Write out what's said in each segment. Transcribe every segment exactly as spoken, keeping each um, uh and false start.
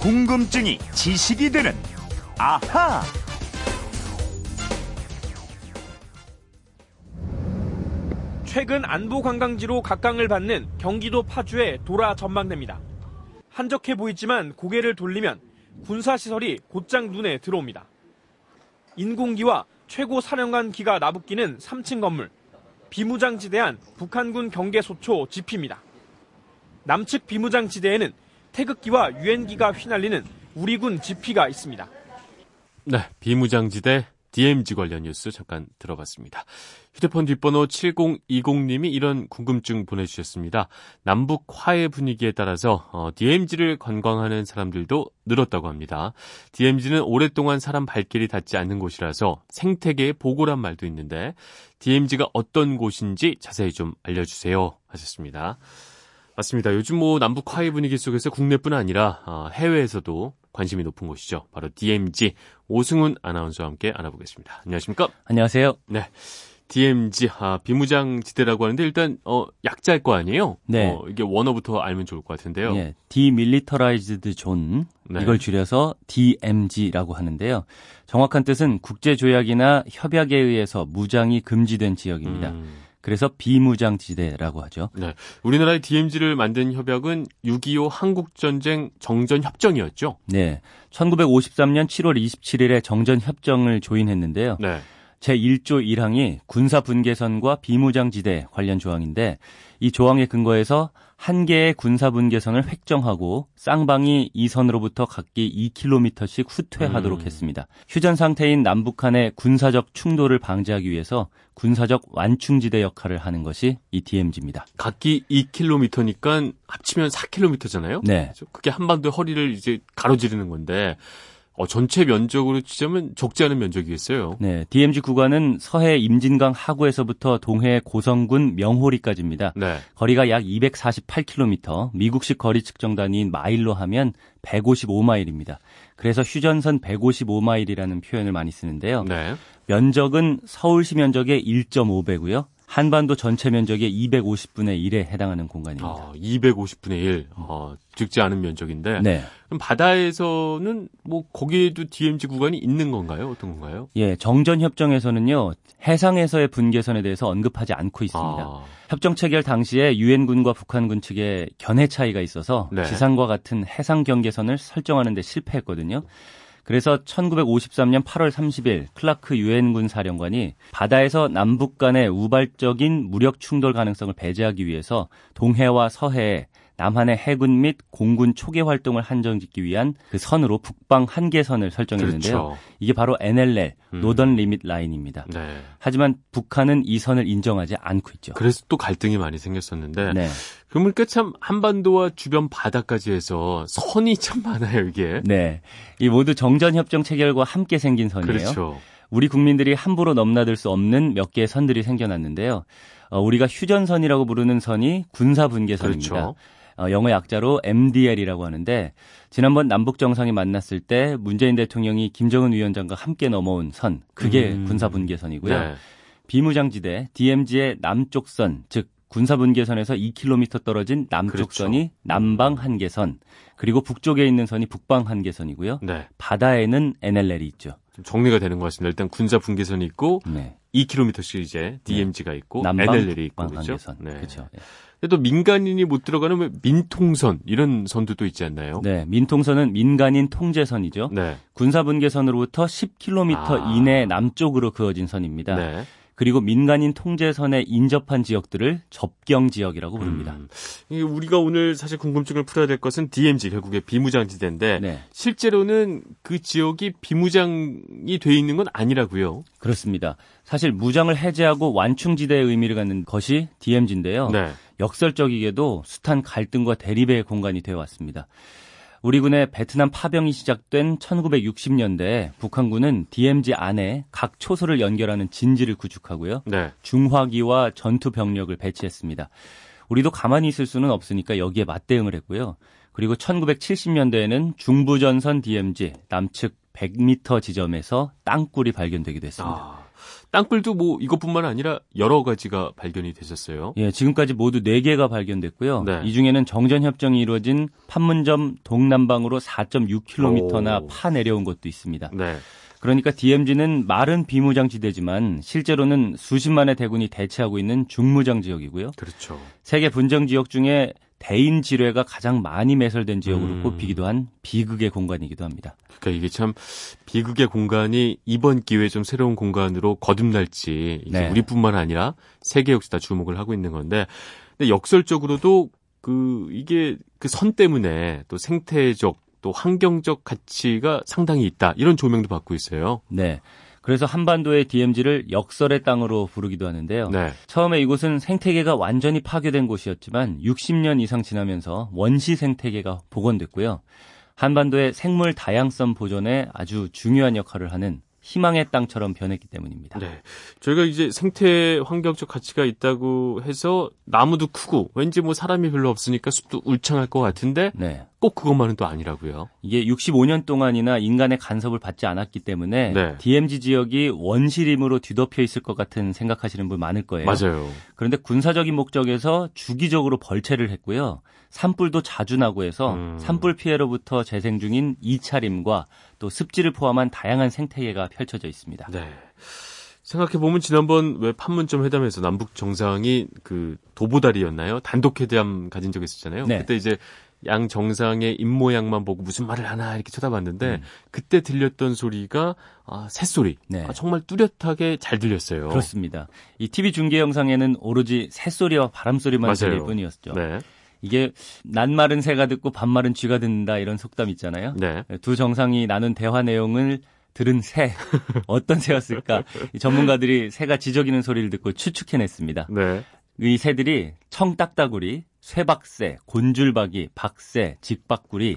궁금증이 지식이 되는 아하. 최근 안보 관광지로 각광을 받는 경기도 파주의 도라 전망대입니다. 한적해 보이지만 고개를 돌리면 군사시설이 곧장 눈에 들어옵니다. 인공기와 최고 사령관기가 나부끼는 삼 층 건물, 비무장지대한 북한군 경계소초 지피입니다. 남측 비무장지대에는 태극기와 유엔기가 휘날리는 우리군 지피가 있습니다. 네, 비무장지대 디엠지 관련 뉴스 잠깐 들어봤습니다. 휴대폰 뒷번호 칠공이공님이 이런 궁금증 보내주셨습니다. 남북 화해 분위기에 따라서 디엠지를 관광하는 사람들도 늘었다고 합니다. 디엠지는 오랫동안 사람 발길이 닿지 않는 곳이라서 생태계의 보고란 말도 있는데 디엠지가 어떤 곳인지 자세히 좀 알려주세요 하셨습니다. 맞습니다. 요즘 뭐 남북 화해 분위기 속에서 국내뿐 아니라 해외에서도 관심이 높은 곳이죠. 바로 디엠지 오승훈 아나운서와 함께 알아보겠습니다. 안녕하십니까? 안녕하세요. 네, 디엠지 아, 비무장지대라고 하는데 일단 어, 약자일 거 아니에요? 네. 어, 이게 원어부터 알면 좋을 것 같은데요. 네, Demilitarized Zone 네. 이걸 줄여서 디엠지라고 하는데요. 정확한 뜻은 국제조약이나 협약에 의해서 무장이 금지된 지역입니다. 음. 그래서 비무장지대라고 하죠. 네, 우리나라의 디엠지를 만든 협약은 육이오 한국전쟁 정전협정이었죠? 네, 천구백오십삼년 칠월 이십칠일에 정전협정을 조인했는데요. 네. 제일 조 일 항이 군사분계선과 비무장지대 관련 조항인데 이 조항에 근거해서 한 개의 군사분계선을 획정하고 쌍방이 이 선으로부터 각기 이 킬로미터씩 후퇴하도록 음. 했습니다. 휴전 상태인 남북한의 군사적 충돌을 방지하기 위해서 군사적 완충지대 역할을 하는 것이 이 디엠지입니다. 각기 이 킬로미터니까 합치면 사 킬로미터잖아요? 네. 그게 한반도의 허리를 이제 가로지르는 건데 어, 전체 면적으로 치자면 적지 않은 면적이겠어요. 네, 디엠지 구간은 서해 임진강 하구에서부터 동해 고성군 명호리까지입니다. 네. 거리가 약 이백사십팔 킬로미터, 미국식 거리 측정 단위인 마일로 하면 백오십오 마일입니다. 그래서 휴전선 백오십오 마일이라는 표현을 많이 쓰는데요. 네. 면적은 서울시 면적의 일 점 오 배고요. 한반도 전체 면적의 이백오십분의 일에 해당하는 공간입니다. 아, 이백오십분의 일, 아, 적지 않은 면적인데 네. 그럼 바다에서는 뭐 거기에도 디엠지 구간이 있는 건가요? 어떤 건가요? 예, 정전협정에서는요 해상에서의 분계선에 대해서 언급하지 않고 있습니다. 아. 협정 체결 당시에 유엔군과 북한군 측의 견해 차이가 있어서 네. 지상과 같은 해상 경계선을 설정하는 데 실패했거든요. 그래서 천구백오십삼년 팔월 삼십일 클라크 유엔군 사령관이 바다에서 남북 간의 우발적인 무력 충돌 가능성을 배제하기 위해서 동해와 서해에 남한의 해군 및 공군 초계 활동을 한정짓기 위한 그 선으로 북방 한계선을 설정했는데요. 그렇죠. 이게 바로 엔엘엘, 음. 노던 리밋 라인입니다. 네. 하지만 북한은 이 선을 인정하지 않고 있죠. 그래서 또 갈등이 많이 생겼었는데 네. 그러니까 참 한반도와 주변 바다까지 해서 선이 참 많아요, 이게. 네, 이 모두 정전협정 체결과 함께 생긴 선이에요. 그렇죠. 우리 국민들이 함부로 넘나들 수 없는 몇 개의 선들이 생겨났는데요. 어, 우리가 휴전선이라고 부르는 선이 군사분계선입니다. 그렇죠. 영어 약자로 엠디엘이라고 하는데 지난번 남북정상이 만났을 때 문재인 대통령이 김정은 위원장과 함께 넘어온 선, 그게 음. 군사분계선이고요. 네. 비무장지대, 디엠지의 남쪽선, 즉 군사분계선에서 이 킬로미터 떨어진 남쪽선이 그렇죠. 남방 한계선, 그리고 북쪽에 있는 선이 북방 한계선이고요. 네. 바다에는 엔엘엘이 있죠. 정리가 되는 것 같습니다. 일단 군사분계선이 있고 네. 이 킬로미터씩 이제 디엠지가 있고 네. 엔엘엘이 있고 그렇죠. 네. 그렇죠. 네. 근데 또 민간인이 못 들어가는 민통선 이런 선도 또 있지 않나요? 네, 민통선은 민간인 통제선이죠. 네. 군사분계선으로부터 십 킬로미터 아. 이내 남쪽으로 그어진 선입니다. 네. 그리고 민간인 통제선에 인접한 지역들을 접경지역이라고 부릅니다. 음, 우리가 오늘 사실 궁금증을 풀어야 될 것은 디엠지, 결국에 비무장지대인데 네. 실제로는 그 지역이 비무장이 돼 있는 건 아니라고요? 그렇습니다. 사실 무장을 해제하고 완충지대의 의미를 갖는 것이 디엠지인데요. 네. 역설적이게도 숱한 갈등과 대립의 공간이 되어왔습니다. 우리 군의 베트남 파병이 시작된 천구백육십년대에 북한군은 디엠지 안에 각 초소를 연결하는 진지를 구축하고요. 네. 중화기와 전투병력을 배치했습니다. 우리도 가만히 있을 수는 없으니까 여기에 맞대응을 했고요. 그리고 천구백칠십년대에는 중부전선 디엠지 남측 백 미터 지점에서 땅굴이 발견되기도 했습니다. 아, 땅굴도 뭐 이것뿐만 아니라 여러 가지가 발견이 되셨어요. 예, 지금까지 모두 네 개가 발견됐고요. 네. 이 중에는 정전협정이 이루어진 판문점 동남방으로 사 점 육 킬로미터나 파 내려온 것도 있습니다. 네. 그러니까 디엠지는 말은 비무장지대지만 실제로는 수십만의 대군이 대치하고 있는 중무장 지역이고요. 그렇죠. 세계 분쟁 지역 중에 대인 지뢰가 가장 많이 매설된 지역으로 음. 꼽히기도 한 비극의 공간이기도 합니다. 그러니까 이게 참 비극의 공간이 이번 기회에 좀 새로운 공간으로 거듭날지 이제 네. 우리뿐만 아니라 세계 역시 다 주목을 하고 있는 건데, 근데 역설적으로도 그 이게 그 선 때문에 또 생태적 또 환경적 가치가 상당히 있다. 이런 조명도 받고 있어요. 네. 그래서 한반도의 디엠지를 역설의 땅으로 부르기도 하는데요. 네. 처음에 이곳은 생태계가 완전히 파괴된 곳이었지만 육십 년 이상 지나면서 원시 생태계가 복원됐고요. 한반도의 생물 다양성 보존에 아주 중요한 역할을 하는 희망의 땅처럼 변했기 때문입니다. 네, 저희가 이제 생태 환경적 가치가 있다고 해서 나무도 크고 왠지 뭐 사람이 별로 없으니까 숲도 울창할 것 같은데 네. 꼭 그것만은 또 아니라고요. 이게 육십오 년 동안이나 인간의 간섭을 받지 않았기 때문에 네. 디엠지 지역이 원시림으로 뒤덮여 있을 것 같은 생각하시는 분 많을 거예요. 맞아요. 그런데 군사적인 목적에서 주기적으로 벌채를 했고요. 산불도 자주 나고 해서 음. 산불 피해로부터 재생 중인 이차림과 또 습지를 포함한 다양한 생태계가 펼쳐져 있습니다. 네. 생각해보면 지난번 왜 판문점 회담에서 남북 정상이 그 도보다리였나요? 단독 회담 가진 적이 있었잖아요. 네. 그때 이제 양 정상의 입모양만 보고 무슨 말을 하나 이렇게 쳐다봤는데 음. 그때 들렸던 소리가 아, 새소리. 네. 아, 정말 뚜렷하게 잘 들렸어요. 그렇습니다. 이 티비 중계 영상에는 오로지 새소리와 바람소리만 들릴 뿐이었죠. 네. 이게 낱말은 새가 듣고 반말은 쥐가 듣는다 이런 속담 있잖아요. 네. 두 정상이 나눈 대화 내용을 들은 새, 어떤 새였을까? 전문가들이 새가 지저귀는 소리를 듣고 추측해냈습니다. 네. 이 새들이 청딱다구리, 쇠박새, 곤줄박이, 박새, 직박구리,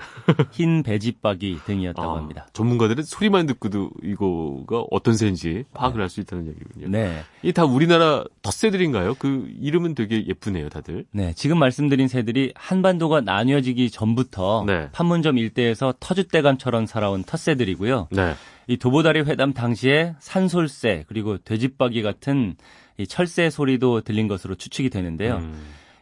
흰배집박이 등이었다고 아, 합니다. 전문가들은 소리만 듣고도 이거가 어떤 새인지 파악을 네. 할 수 있다는 얘기군요. 네. 이게 다 우리나라 덧새들인가요? 그 이름은 되게 예쁘네요, 다들. 네, 지금 말씀드린 새들이 한반도가 나뉘어지기 전부터 네. 판문점 일대에서 터줏대감처럼 살아온 텃새들이고요. 네. 이 도보다리 회담 당시에 산솔새 그리고 돼지박이 같은 이 철새 소리도 들린 것으로 추측이 되는데요. 음.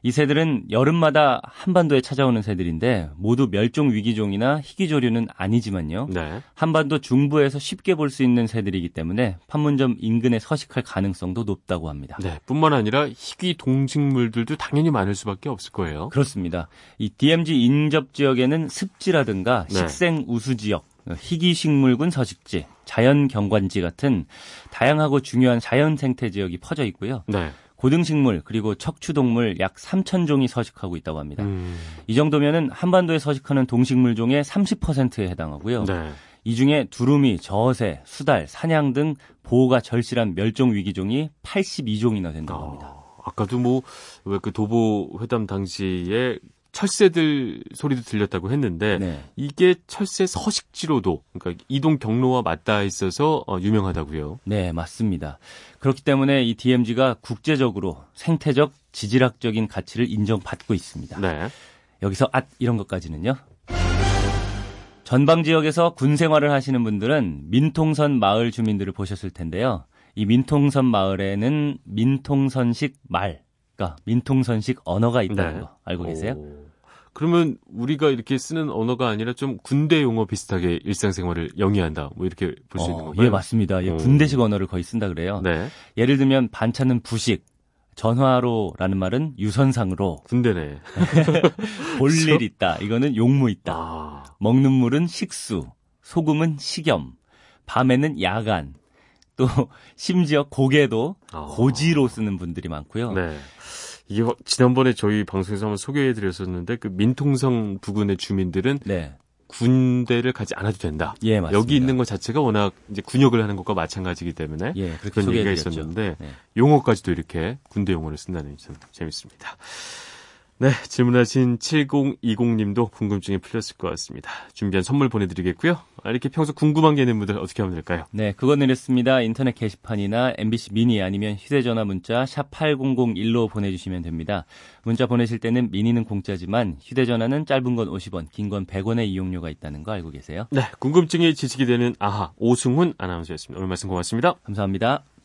이 새들은 여름마다 한반도에 찾아오는 새들인데 모두 멸종위기종이나 희귀조류는 아니지만요. 네. 한반도 중부에서 쉽게 볼 수 있는 새들이기 때문에 판문점 인근에 서식할 가능성도 높다고 합니다. 네, 뿐만 아니라 희귀 동식물들도 당연히 많을 수밖에 없을 거예요. 그렇습니다. 이 디엠지 인접 지역에는 습지라든가 네. 식생 우수 지역, 희귀식물군 서식지, 자연경관지 같은 다양하고 중요한 자연생태 지역이 퍼져 있고요. 네. 고등식물 그리고 척추동물 약 삼천 종이 서식하고 있다고 합니다. 음. 이 정도면은 한반도에 서식하는 동식물 종의 삼십 퍼센트에 해당하고요. 네. 이 중에 두루미, 저어새, 수달, 산양 등 보호가 절실한 멸종위기종이 팔십이 종이나 된다고 합니다. 아, 아까도 뭐 왜 그 도보회담 당시에 철새들 소리도 들렸다고 했는데 네. 이게 철새 서식지로도 그러니까 이동 경로와 맞닿아 있어서 유명하다고요. 네, 맞습니다. 그렇기 때문에 이 디엠지가 국제적으로 생태적, 지질학적인 가치를 인정받고 있습니다. 네. 여기서 앗 이런 것까지는요. 전방 지역에서 군 생활을 하시는 분들은 민통선 마을 주민들을 보셨을 텐데요. 이 민통선 마을에는 민통선식 말 민통선식 언어가 있다는 네. 거 알고 계세요? 오. 그러면 우리가 이렇게 쓰는 언어가 아니라 좀 군대 용어 비슷하게 일상생활을 영위한다 뭐 이렇게 볼 수 어, 있는 건가요? 예, 맞습니다. 예, 군대식 언어를 거의 쓴다 그래요. 네. 예를 들면 반찬은 부식, 전화로라는 말은 유선상으로. 군대네. 볼 일 있다. 이거는 용무 있다. 아. 먹는 물은 식수, 소금은 식염, 밤에는 야간. 또 심지어 고개도 아. 고지로 쓰는 분들이 많고요. 네. 이게 지난번에 저희 방송에서 한번 소개해드렸었는데 그 민통성 부근의 주민들은 네. 군대를 가지 않아도 된다. 예, 맞습니다. 여기 있는 것 자체가 워낙 이제 군역을 하는 것과 마찬가지이기 때문에 예, 그런 얘기가 있었는데 네. 용어까지도 이렇게 군대 용어를 쓴다는 게 참 재밌습니다. 네, 질문하신 칠공이공님도 궁금증이 풀렸을 것 같습니다. 준비한 선물 보내드리겠고요. 이렇게 평소 궁금한 게 있는 분들 어떻게 하면 될까요? 네, 그건 이렇습니다. 인터넷 게시판이나 엠비씨 미니 아니면 휴대전화 문자 샵 팔공공일로 보내주시면 됩니다. 문자 보내실 때는 미니는 공짜지만 휴대전화는 짧은 건 오십 원, 긴 건 백 원의 이용료가 있다는 거 알고 계세요? 네, 궁금증이 지식이 되는 아하 오승훈 아나운서였습니다. 오늘 말씀 고맙습니다. 감사합니다.